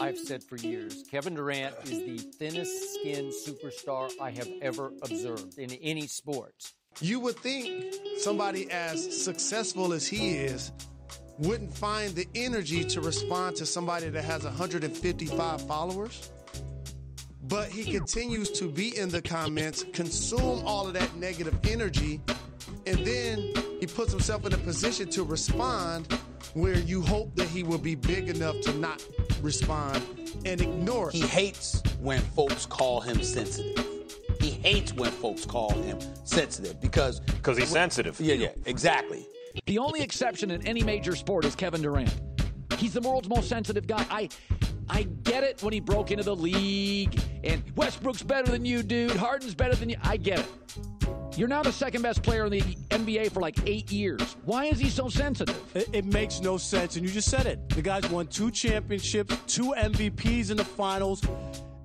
I've said for years, Kevin Durant is the thinnest-skinned superstar I have ever observed in any sport. You would think somebody as successful as he is wouldn't find the energy to respond to somebody that has 155 followers. But he continues to be in the comments, consume all of that negative energy, and then he puts himself in a position to respond where you hope that he will be big enough to not respond and ignore it. He hates when folks call him sensitive. He hates when folks call him sensitive because he's sensitive. Yeah, exactly. The only exception in any major sport is Kevin Durant. He's the world's most sensitive guy. I get it when he broke into the league, and Westbrook's better than you, dude. Harden's better than you. I get it. You're now the second-best player in the NBA for like 8 years. Why is he so sensitive? It makes no sense, and you just said it. The guy's won 2 championships, 2 MVPs in the finals,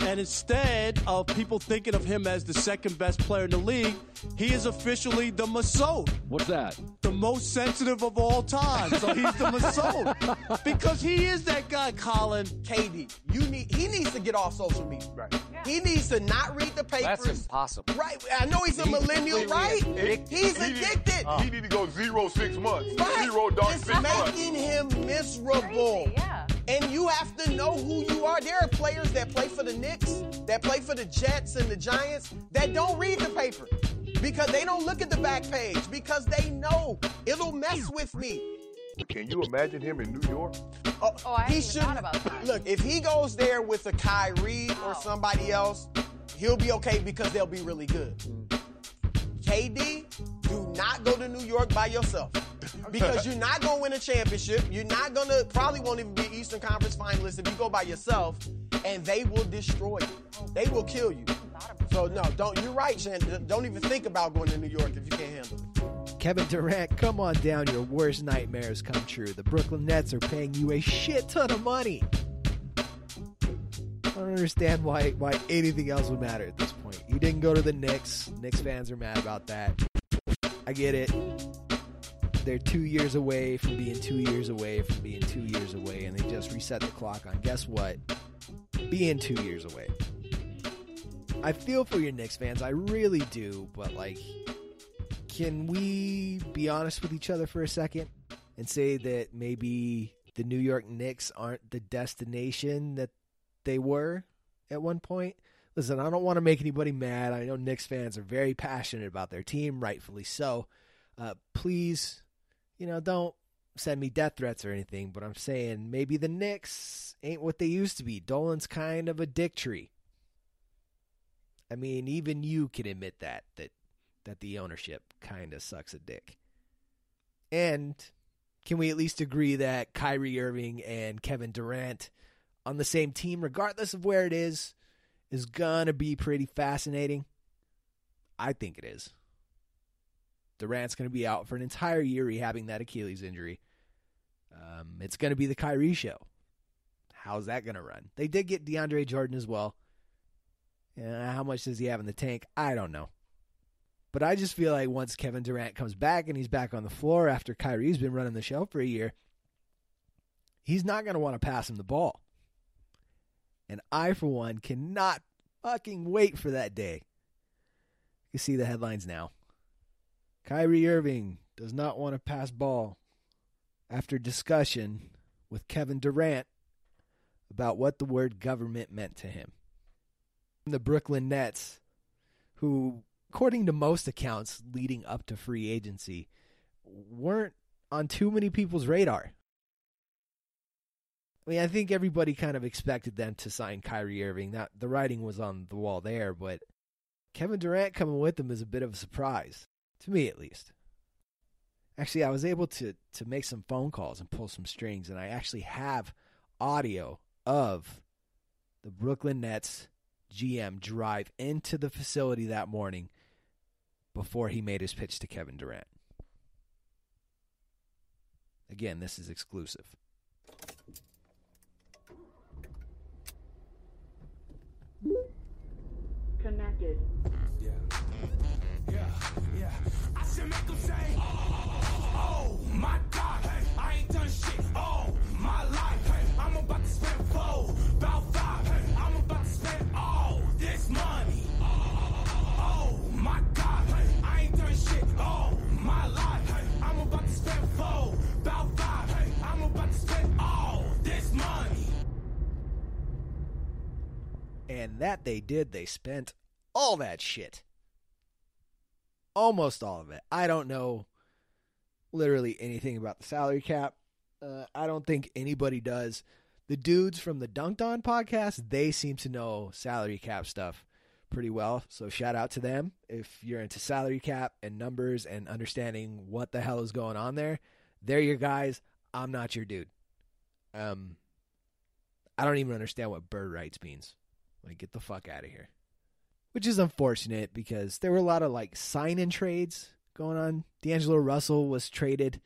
and instead of people thinking of him as the second-best player in the league, he is officially the Masoud. What's that? The most sensitive of all time, so he's the Masoud. Because he is that guy, Colin. KD, he needs to get off social media. Right. Yeah. He needs to not read the papers. That's impossible. Right. I know he's a millennial, right? He's addicted. He needs to go 0 6 months. Right. 0 6 months. It's making him miserable. Crazy, yeah. And you have to know who you are. There are players that play for the Knicks, that play for the Jets and the Giants, that don't read the paper. Because they don't look at the back page, because they know it'll mess with me. Can you imagine him in New York? Oh, I hadn't even thought about that. Look, if he goes there with a Kyrie or somebody else, he'll be okay because they'll be really good. KD, do not go to New York by yourself. Because you're not going to win a championship. You're not going to, probably won't even be Eastern Conference finalist if you go by yourself, and they will destroy you. They will kill you. So, no, don't. You're right, Shannon. Don't even think about going to New York if you can't handle it. Kevin Durant, come on down. Your worst nightmares come true. The Brooklyn Nets are paying you a shit ton of money. I don't understand why anything else would matter at this point. You didn't go to the Knicks. Knicks fans are mad about that. I get it. They're 2 years away from being 2 years away from being 2 years away, and they just reset the clock on, guess what? Being 2 years away. I feel for your Knicks fans. I really do. But, like, can we be honest with each other for a second and say that maybe the New York Knicks aren't the destination that they were at one point? Listen, I don't want to make anybody mad. I know Knicks fans are very passionate about their team, rightfully so. Please, don't send me death threats or anything. But I'm saying maybe the Knicks ain't what they used to be. Dolan's kind of a dick tree. I mean, even you can admit that the ownership kind of sucks a dick. And can we at least agree that Kyrie Irving and Kevin Durant on the same team, regardless of where it is going to be pretty fascinating? I think it is. Durant's going to be out for an entire year rehabbing that Achilles injury. It's going to be the Kyrie show. How's that going to run? They did get DeAndre Jordan as well. How much does he have in the tank? I don't know. But I just feel like once Kevin Durant comes back and he's back on the floor after Kyrie's been running the show for a year, he's not going to want to pass him the ball. And I, for one, cannot fucking wait for that day. You can see the headlines now. Kyrie Irving does not want to pass ball after discussion with Kevin Durant about what the word government meant to him. The Brooklyn Nets, who, according to most accounts leading up to free agency, weren't on too many people's radar. I mean, I think everybody kind of expected them to sign Kyrie Irving. The writing was on the wall there, but Kevin Durant coming with them is a bit of a surprise, to me at least. Actually, I was able to make some phone calls and pull some strings, and I actually have audio of the Brooklyn Nets GM drive into the facility that morning before he made his pitch to Kevin Durant. Again, this is exclusive. Connected. Yeah. I should make them say, oh my God, hey, I ain't done shit all my life. Hey, I'm about to spend four. And that they did. They spent all that shit. Almost all of it. I don't know literally anything about the salary cap. I don't think anybody does. The dudes from the Dunked On podcast, they seem to know salary cap stuff pretty well. So shout out to them. If you're into salary cap and numbers and understanding what the hell is going on there, they're your guys. I'm not your dude. I don't even understand what bird rights means. Like, get the fuck out of here. Which is unfortunate because there were a lot of, like, sign-in trades going on. D'Angelo Russell was traded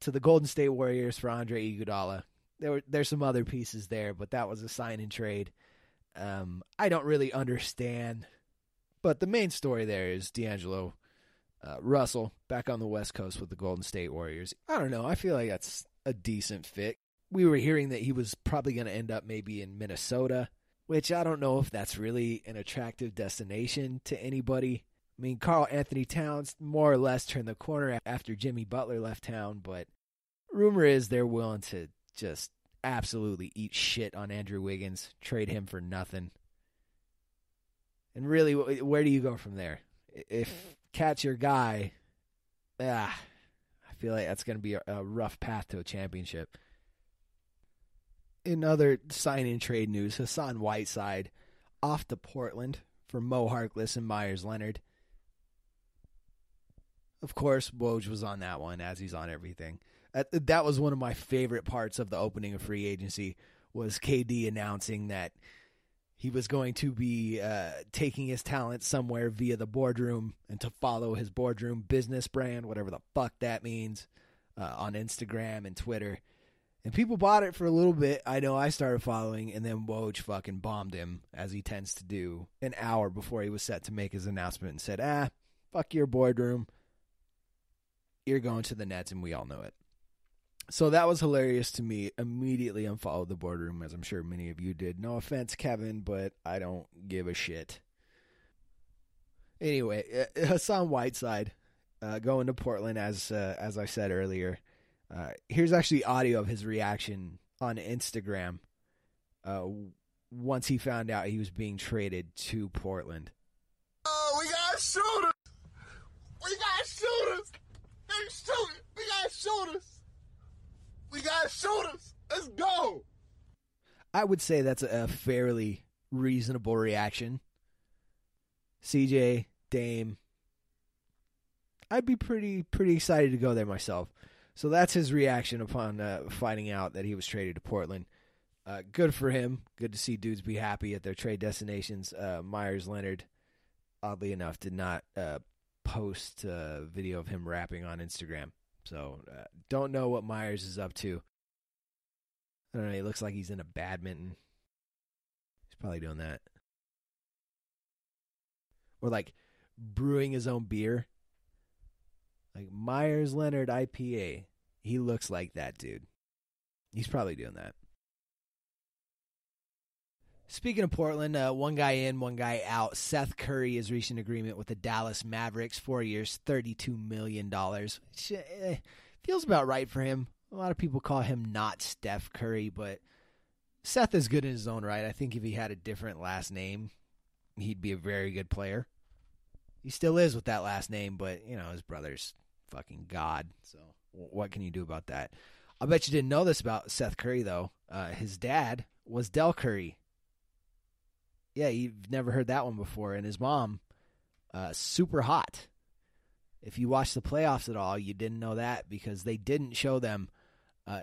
to the Golden State Warriors for Andre Iguodala. There's some other pieces there, but that was a sign-in trade. I don't really understand. But the main story there is D'Angelo Russell back on the West Coast with the Golden State Warriors. I don't know. I feel like that's a decent fit. We were hearing that he was probably going to end up maybe in Minnesota, which I don't know if that's really an attractive destination to anybody. I mean, Karl Anthony Towns more or less turned the corner after Jimmy Butler left town, but rumor is they're willing to just absolutely eat shit on Andrew Wiggins, trade him for nothing. And really, where do you go from there? If Cat's your guy, I feel like that's going to be a rough path to a championship. In other sign-in trade news, Hassan Whiteside off to Portland for Mo Harkless and Myers Leonard. Of course, Woj was on that one, as he's on everything. That was one of my favorite parts of the opening of free agency, was KD announcing that he was going to be taking his talent somewhere via the boardroom and to follow his boardroom business brand, whatever the fuck that means, on Instagram and Twitter. And people bought it for a little bit. I know I started following, and then Woj fucking bombed him, as he tends to do, an hour before he was set to make his announcement, and said, fuck your boardroom. You're going to the Nets, and we all know it. So that was hilarious to me. Immediately unfollowed the boardroom, as I'm sure many of you did. No offense, Kevin, but I don't give a shit. Anyway, Hassan Whiteside going to Portland, as I said earlier. Here's actually audio of his reaction on Instagram once he found out he was being traded to Portland. Oh, we got shooters. We got shooters. They're shooting. We got shooters. We got shooters. Let's go. I would say that's a fairly reasonable reaction. CJ, Dame. I'd be pretty excited to go there myself. So that's his reaction upon finding out that he was traded to Portland. Good for him. Good to see dudes be happy at their trade destinations. Myers Leonard, oddly enough, did not post a video of him rapping on Instagram. So, don't know what Myers is up to. I don't know. He looks like he's into badminton. He's probably doing that. Or, like, brewing his own beer. Like, Myers Leonard IPA. He looks like that dude. He's probably doing that. Speaking of Portland, one guy in, one guy out. Seth Curry has reached an agreement with the Dallas Mavericks, 4 years, $32 million. Which, feels about right for him. A lot of people call him not Steph Curry, but Seth is good in his own right. I think if he had a different last name, he'd be a very good player. He still is with that last name, but, you know, his brother's fucking God. So what can you do about that? I bet you didn't know this about Seth Curry, though. His dad was Del Curry. Yeah, you've never heard that one before. And his mom, super hot. If you watched the playoffs at all, you didn't know that because they didn't show them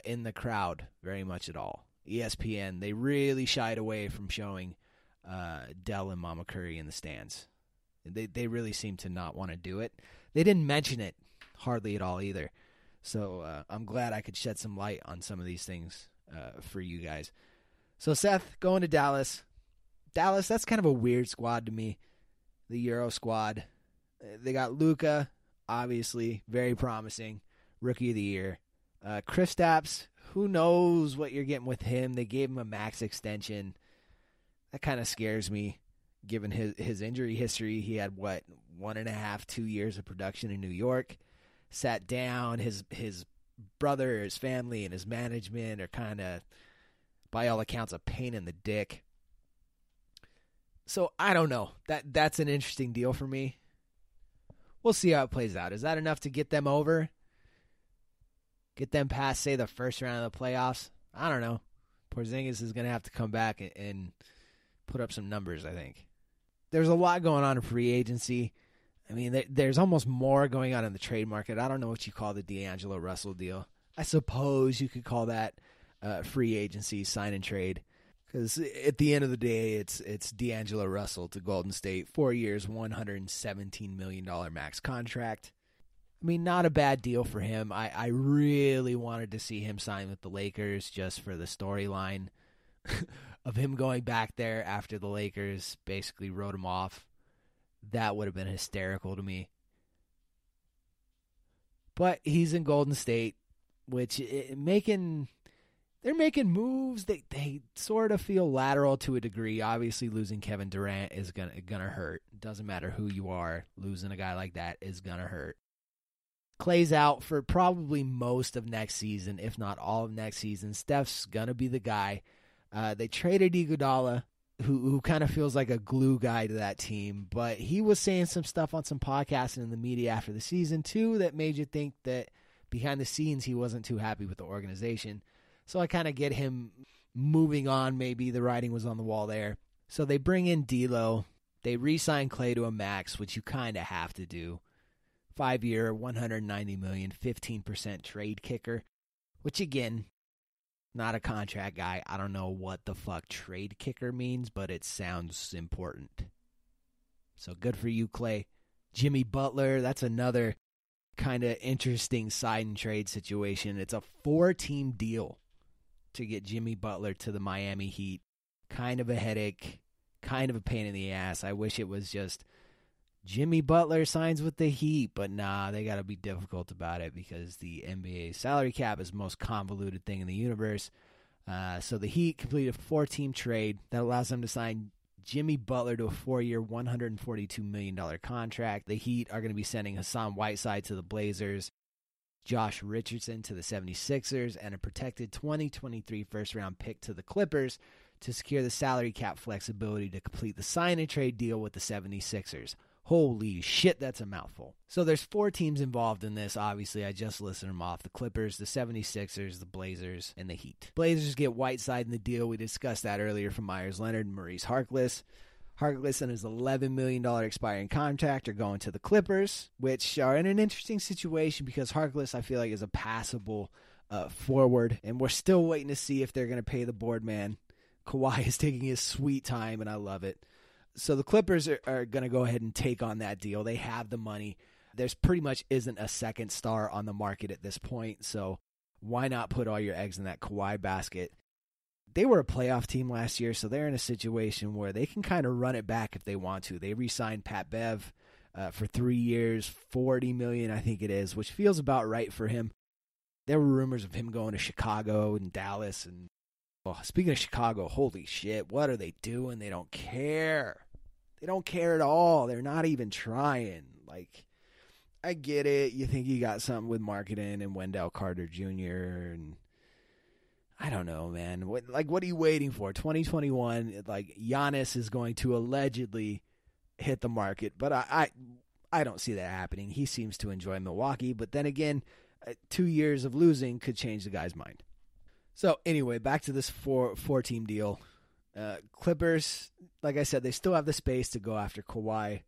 in the crowd very much at all. ESPN, they really shied away from showing Del and Mama Curry in the stands. They really seemed to not want to do it. They didn't mention it hardly at all either. So I'm glad I could shed some light on some of these things for you guys. So Seth going to Dallas. Dallas, that's kind of a weird squad to me, the Euro squad. They got Luka, obviously, very promising, Rookie of the Year. Kristaps, who knows what you're getting with him. They gave him a max extension. That kind of scares me, given his injury history. He had, 1.5, 2 years of production in New York. Sat down, his brother, his family, and his management are kind of, by all accounts, a pain in the dick. So I don't know. That's an interesting deal for me. We'll see how it plays out. Is that enough to get them over? Get them past, say, the first round of the playoffs? I don't know. Porzingis is going to have to come back and put up some numbers, I think. There's a lot going on in free agency. I mean, there's almost more going on in the trade market. I don't know what you call the D'Angelo Russell deal. I suppose you could call that free agency sign and trade. Because at the end of the day, it's D'Angelo Russell to Golden State. 4 years, $117 million max contract. I mean, not a bad deal for him. I really wanted to see him sign with the Lakers just for the storyline of him going back there after the Lakers basically wrote him off. That would have been hysterical to me. But he's in Golden State, which they're making moves. They sort of feel lateral to a degree. Obviously, losing Kevin Durant is gonna hurt. Doesn't matter who you are, losing a guy like that is gonna hurt. Clay's out for probably most of next season, if not all of next season. Steph's gonna be the guy. They traded Iguodala, who kind of feels like a glue guy to that team, but he was saying some stuff on some podcasts and in the media after the season too that made you think that behind the scenes he wasn't too happy with the organization. So I kind of get him moving on. Maybe the writing was on the wall there. So they bring in D'Lo. They re-sign Clay to a max, which you kind of have to do. 5-year, $190 million, 15% trade kicker, which again, not a contract guy. I don't know what the fuck trade kicker means, but it sounds important. So good for you, Clay. Jimmy Butler, that's another kind of interesting sign and trade situation. It's a 4-team deal to get Jimmy Butler to the Miami Heat. Kind of a headache, kind of a pain in the ass. I wish it was just Jimmy Butler signs with the Heat, but nah, they got to be difficult about it because the NBA salary cap is the most convoluted thing in the universe. So the Heat completed a 4-team trade that allows them to sign Jimmy Butler to a 4-year, $142 million contract. The Heat are going to be sending Hassan Whiteside to the Blazers, Josh Richardson to the 76ers, and a protected 2023 first-round pick to the Clippers to secure the salary cap flexibility to complete the sign-and-trade deal with the 76ers. Holy shit, that's a mouthful. So there's 4 teams involved in this. Obviously, I just listed them off. The Clippers, the 76ers, the Blazers, and the Heat. Blazers get Whiteside in the deal. We discussed that earlier from Myers Leonard and Maurice Harkless. Harkless and his $11 million expiring contract are going to the Clippers, which are in an interesting situation because Harkless, I feel like, is a passable forward, and we're still waiting to see if they're going to pay the board man. Kawhi is taking his sweet time, and I love it. So the Clippers are going to go ahead and take on that deal. They have the money. There's pretty much isn't a second star on the market at this point, so why not put all your eggs in that Kawhi basket? They were a playoff team last year, so they're in a situation where they can kind of run it back if they want to. They re-signed Pat Bev for 3 years, $40 million, I think it is, which feels about right for him. There were rumors of him going to Chicago and Dallas and well, speaking of Chicago, holy shit, what are they doing? They don't care. They don't care at all. They're not even trying. Like, I get it. You think you got something with marketing and Wendell Carter Jr. and I don't know, man. What are you waiting for? 2021, like, Giannis is going to allegedly hit the market, but I don't see that happening. He seems to enjoy Milwaukee, but then again, 2 years of losing could change the guy's mind. So anyway, back to this four-team deal. Clippers, like I said, they still have the space to go after Kawhi.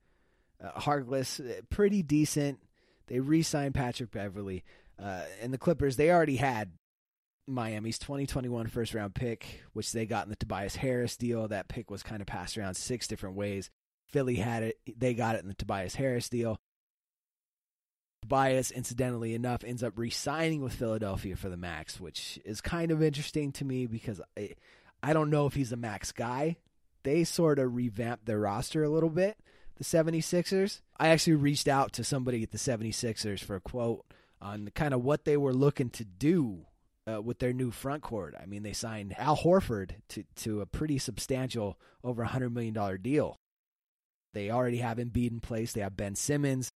Harkless, pretty decent. They re-signed Patrick Beverley. And the Clippers, they already had Miami's 2021 first-round pick, which they got in the Tobias Harris deal. That pick was kind of passed around 6 different ways. Philly had it. They got it in the Tobias Harris deal. Tobias, incidentally enough, ends up re-signing with Philadelphia for the max, which is kind of interesting to me because I don't know if he's a max guy. They sort of revamped their roster a little bit, the 76ers. I actually reached out to somebody at the 76ers for a quote on kind of what they were looking to do with their new front court. I mean, they signed Al Horford to a pretty substantial, over $100 million deal. They already have Embiid in place. They have Ben Simmons.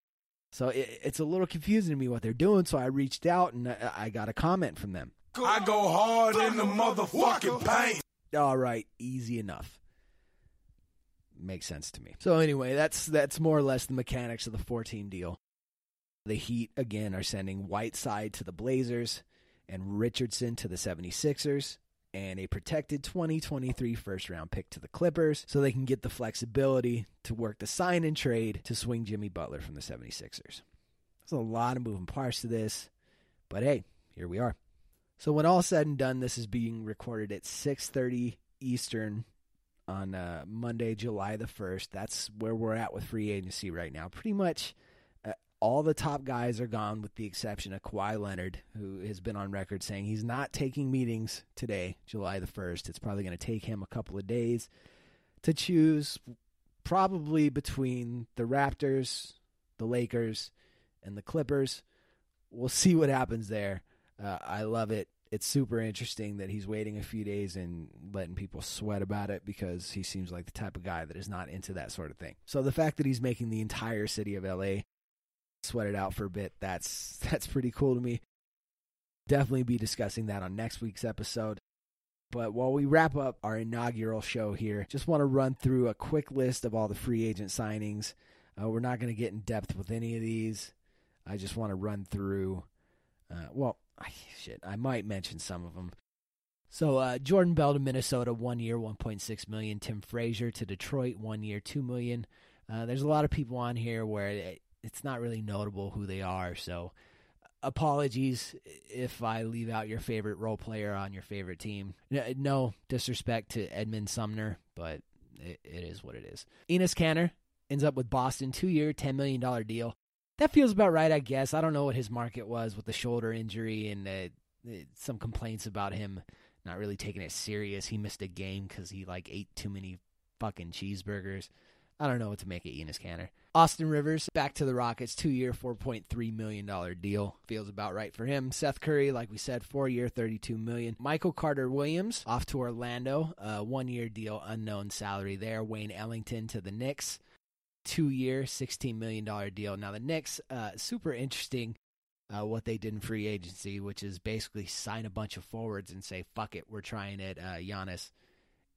So it's a little confusing to me what they're doing, so I reached out and I got a comment from them. I go hard in the motherfucking paint. All right, easy enough. makes sense to me. So anyway, that's more or less the mechanics of the 4-team deal. The Heat, again, are sending Whiteside to the Blazers and Richardson to the 76ers and a protected 2023 first-round pick to the Clippers so they can get the flexibility to work the sign-and-trade to swing Jimmy Butler from the 76ers. There's a lot of moving parts to this, but hey, here we are. So when all said and done, this is being recorded at 6:30 Eastern on Monday, July the 1st. That's where we're at with free agency right now. Pretty much all the top guys are gone with the exception of Kawhi Leonard, who has been on record saying he's not taking meetings today, July the 1st. It's probably going to take him a couple of days to choose probably between the Raptors, the Lakers, and the Clippers. We'll see what happens there. I love it. It's super interesting that he's waiting a few days and letting people sweat about it because he seems like the type of guy that is not into that sort of thing. So the fact that he's making the entire city of LA sweat it out for a bit, that's pretty cool to me. Definitely be discussing that on next week's episode. But while we wrap up our inaugural show here, just want to run through a quick list of all the free agent signings. We're not going to get in depth with any of these. I just want to run through, I might mention some of them. So Jordan Bell to Minnesota, 1 year, $1.6 million. Tim Frazier to Detroit, 1 year, $2 million. There's a lot of people on here where it's not really notable who they are, so apologies if I leave out your favorite role player on your favorite team. No disrespect to Edmund Sumner, but it is what it is. Enes Kanter ends up with Boston, 2 year, $10 million deal. That feels about right, I guess. I don't know what his market was with the shoulder injury and some complaints about him not really taking it serious. He missed a game because he ate too many fucking cheeseburgers. I don't know what to make of Enes Kanter. Austin Rivers, back to the Rockets, 2 year, $4.3 million deal. Feels about right for him. Seth Curry, like we said, 4 year, $32 million. Michael Carter-Williams, off to Orlando, 1 year deal, unknown salary there. Wayne Ellington to the Knicks, 2 year, $16 million deal. Now the Knicks, super interesting what they did in free agency, which is basically sign a bunch of forwards and say, fuck it, we're trying it, Giannis,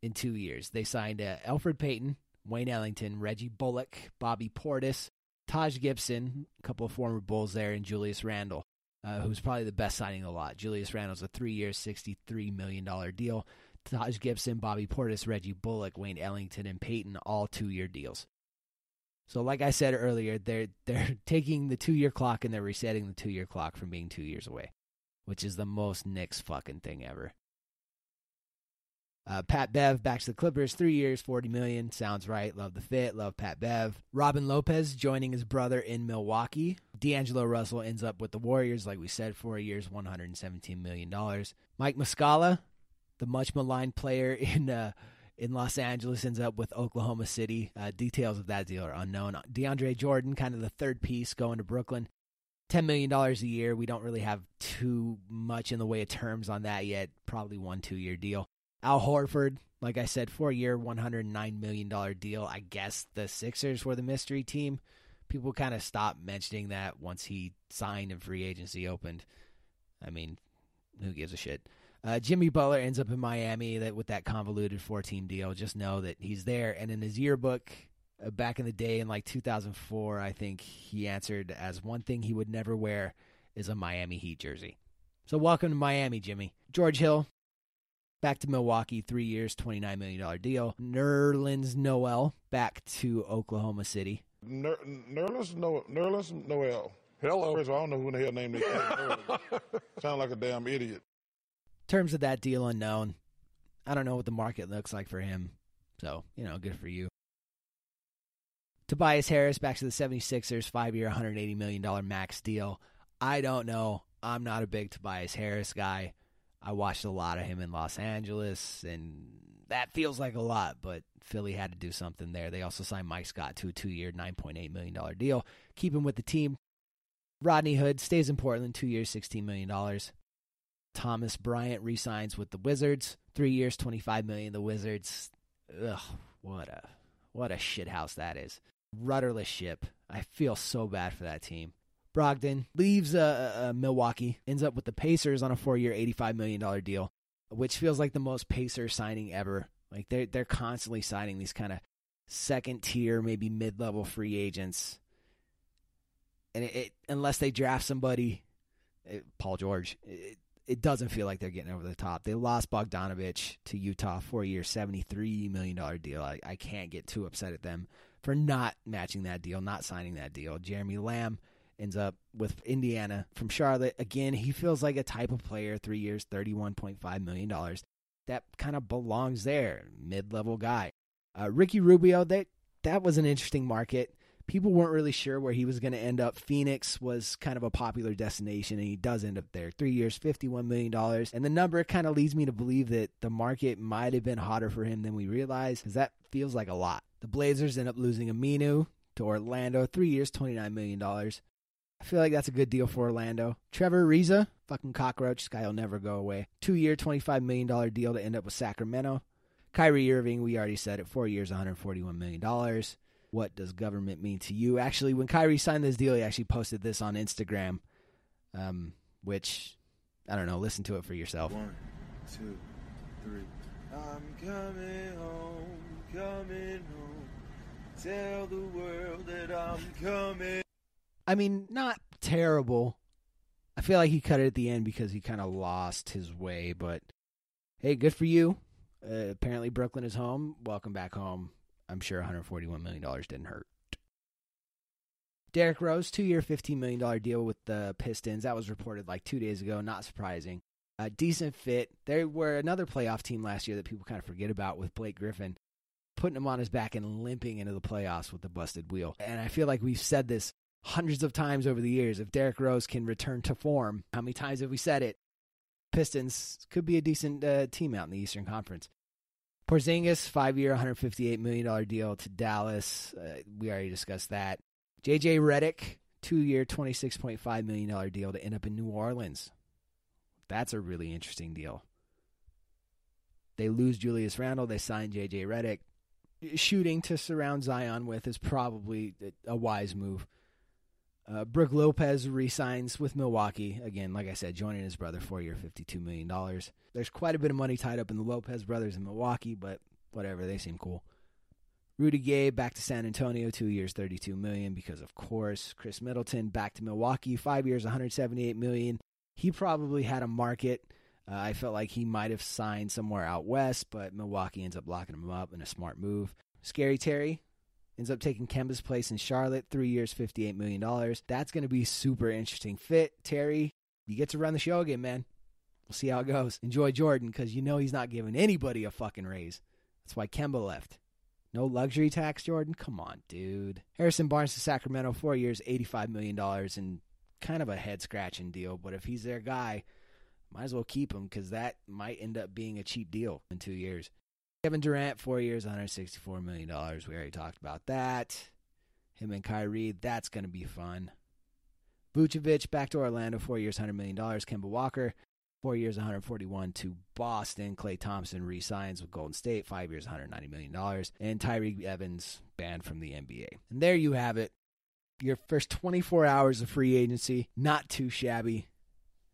in 2 years. They signed Alfred Payton, Wayne Ellington, Reggie Bullock, Bobby Portis, Taj Gibson, a couple of former Bulls there, and Julius Randle, who's probably the best signing of the lot. Julius Randle's a 3 year, $63 million deal. Taj Gibson, Bobby Portis, Reggie Bullock, Wayne Ellington, and Payton, all 2 year deals. So like I said earlier, they're taking the 2 year clock and they're resetting the 2 year clock from being 2 years away, which is the most Knicks fucking thing ever. Pat Bev back to the Clippers, 3 years, $40 million. Sounds right. Love the fit. Love Pat Bev. Robin Lopez joining his brother in Milwaukee. D'Angelo Russell ends up with the Warriors, like we said, 4 years, $117 million. Mike Muscala, the much maligned player in Los Angeles, ends up with Oklahoma City. Details of that deal are unknown. DeAndre Jordan, kind of the third piece, going to Brooklyn. $10 million a year. We don't really have too much in the way of terms on that yet. Probably 1 2-year deal. Al Horford, like I said, 4 year, $109 million deal. I guess the Sixers were the mystery team. People kind of stopped mentioning that once he signed and free agency opened. I mean, who gives a shit? Jimmy Butler ends up in Miami with that convoluted 4-team deal. Just know that he's there. And in his yearbook back in the day in 2004, I think he answered as one thing he would never wear is a Miami Heat jersey. So welcome to Miami, Jimmy. George Hill, back to Milwaukee, 3 years, $29 million deal. Nerlens Noel, back to Oklahoma City. Nerlens Noel. Hello. First of all, I don't know who in the hell named it. Sound like a damn idiot. Terms of that deal unknown. I don't know what the market looks like for him. So, good for you. Tobias Harris, back to the 76ers, 5 year, $180 million max deal. I don't know. I'm not a big Tobias Harris guy. I watched a lot of him in Los Angeles, and that feels like a lot, but Philly had to do something there. They also signed Mike Scott to a 2 year, $9.8 million deal. Keep him with the team. Rodney Hood stays in Portland, 2 years, $16 million. Thomas Bryant re-signs with the Wizards, 3 years, $25 million. The Wizards, ugh, what a shithouse that is. Rudderless ship. I feel so bad for that team. Brogdon leaves Milwaukee, ends up with the Pacers on a 4 year, $85 million deal, which feels like the most Pacer signing ever. They're constantly signing these kind of second tier, maybe mid-level free agents. And unless they draft somebody, Paul George, it doesn't feel like they're getting over the top. They lost Bogdanovich to Utah, 4-year, $73 million deal. I can't get too upset at them for not matching that deal, not signing that deal. Jeremy Lamb ends up with Indiana from Charlotte. Again, he feels like a type of player, 3 years, $31.5 million. That kind of belongs there, mid-level guy. Ricky Rubio, that was an interesting market. People weren't really sure where he was going to end up. Phoenix was kind of a popular destination, and he does end up there. 3 years, $51 million. And the number kind of leads me to believe that the market might have been hotter for him than we realized, because that feels like a lot. The Blazers end up losing Aminu to Orlando. 3 years, $29 million. I feel like that's a good deal for Orlando. Trevor Ariza, fucking cockroach. This guy will never go away. 2-year, $25 million deal to end up with Sacramento. Kyrie Irving, we already said it. 4 years, $141 million. What does government mean to you? Actually, when Kyrie signed this deal, he actually posted this on Instagram, which, I don't know, listen to it for yourself. 1, 2, 3. I'm coming home, coming home. Tell the world that I'm coming. I mean, not terrible. I feel like he cut it at the end because he kind of lost his way, but hey, good for you. Apparently Brooklyn is home. Welcome back home. I'm sure $141 million didn't hurt. Derrick Rose, 2-year, $15 million deal with the Pistons. That was reported like 2 days ago. Not surprising. A decent fit. They were another playoff team last year that people kind of forget about, with Blake Griffin putting him on his back and limping into the playoffs with the busted wheel. And I feel like we've said this hundreds of times over the years. If Derrick Rose can return to form, how many times have we said it? Pistons could be a decent team out in the Eastern Conference. Porzingis, 5-year, $158 million deal to Dallas. We already discussed that. J.J. Redick, 2-year, $26.5 million deal to end up in New Orleans. That's a really interesting deal. They lose Julius Randle. They sign J.J. Redick. Shooting to surround Zion with is probably a wise move. Brooke Lopez re-signs with Milwaukee. Again, like I said, joining his brother, 4-year, $52 million. There's quite a bit of money tied up in the Lopez brothers in Milwaukee, but whatever, they seem cool. Rudy Gay back to San Antonio, 2 years, $32 million, because of course. Chris Middleton back to Milwaukee, 5 years, $178 million. He probably had a market. I felt like he might have signed somewhere out west, but Milwaukee ends up locking him up in a smart move. Scary Terry ends up taking Kemba's place in Charlotte, 3 years, $58 million. That's going to be super interesting fit. Terry, you get to run the show again, man. We'll see how it goes. Enjoy Jordan, because you know he's not giving anybody a fucking raise. That's why Kemba left. No luxury tax, Jordan? Come on, dude. Harrison Barnes to Sacramento, 4 years, $85 million, and kind of a head-scratching deal, but if he's their guy, might as well keep him, because that might end up being a cheap deal in 2 years. Kevin Durant, 4 years, $164 million. We already talked about that. Him and Kyrie, that's going to be fun. Vucevic, back to Orlando, 4 years, $100 million. Kemba Walker, 4 years, $141 to Boston. Clay Thompson re-signs with Golden State, 5 years, $190 million. And Tyreke Evans, banned from the NBA. And there you have it. Your first 24 hours of free agency. Not too shabby.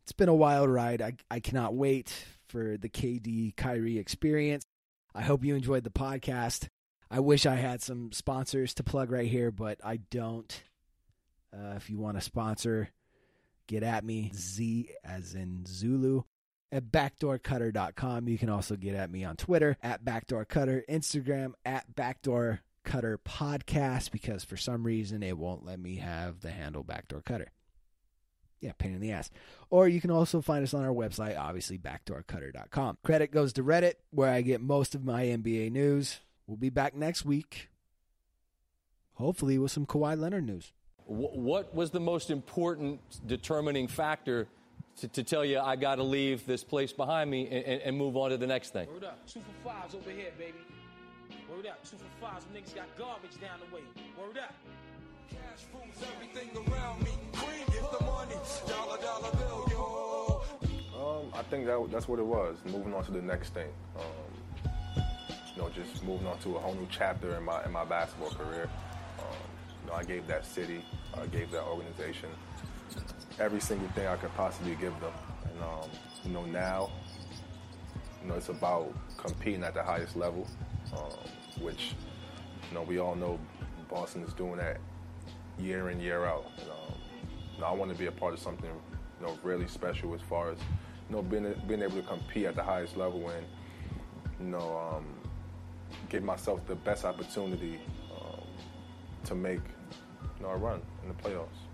It's been a wild ride. I cannot wait for the KD Kyrie experience. I hope you enjoyed the podcast. I wish I had some sponsors to plug right here, but I don't. If you want to sponsor, get at me. Z as in Zulu at backdoorcutter.com. You can also get at me on Twitter at backdoorcutter, Instagram at backdoorcutterpodcast, because for some reason it won't let me have the handle backdoorcutter. Yeah, pain in the ass. Or you can also find us on our website, obviously, backdoorcutter.com. Credit goes to Reddit, where I get most of my NBA news. We'll be back next week, hopefully with some Kawhi Leonard news. What was the most important determining factor to tell you I got to leave this place behind me and move on to the next thing? Word up. 2 for 5s over here, baby. Word up. 2 for 5s. Niggas got garbage down the way. Word up. Cash rules everything around me. Green is the money. Dollar bill, yo. I think that's what it was. Moving on to the next thing. Just moving on to a whole new chapter in my basketball career. I gave that city, I gave that organization every single thing I could possibly give them. And now, it's about competing at the highest level, which You know, we all know Boston is doing that year in, year out. You know, I want to be a part of something, you know, really special as far as, you know, being able to compete at the highest level and, you know, give myself the best opportunity to make, you know, a run in the playoffs.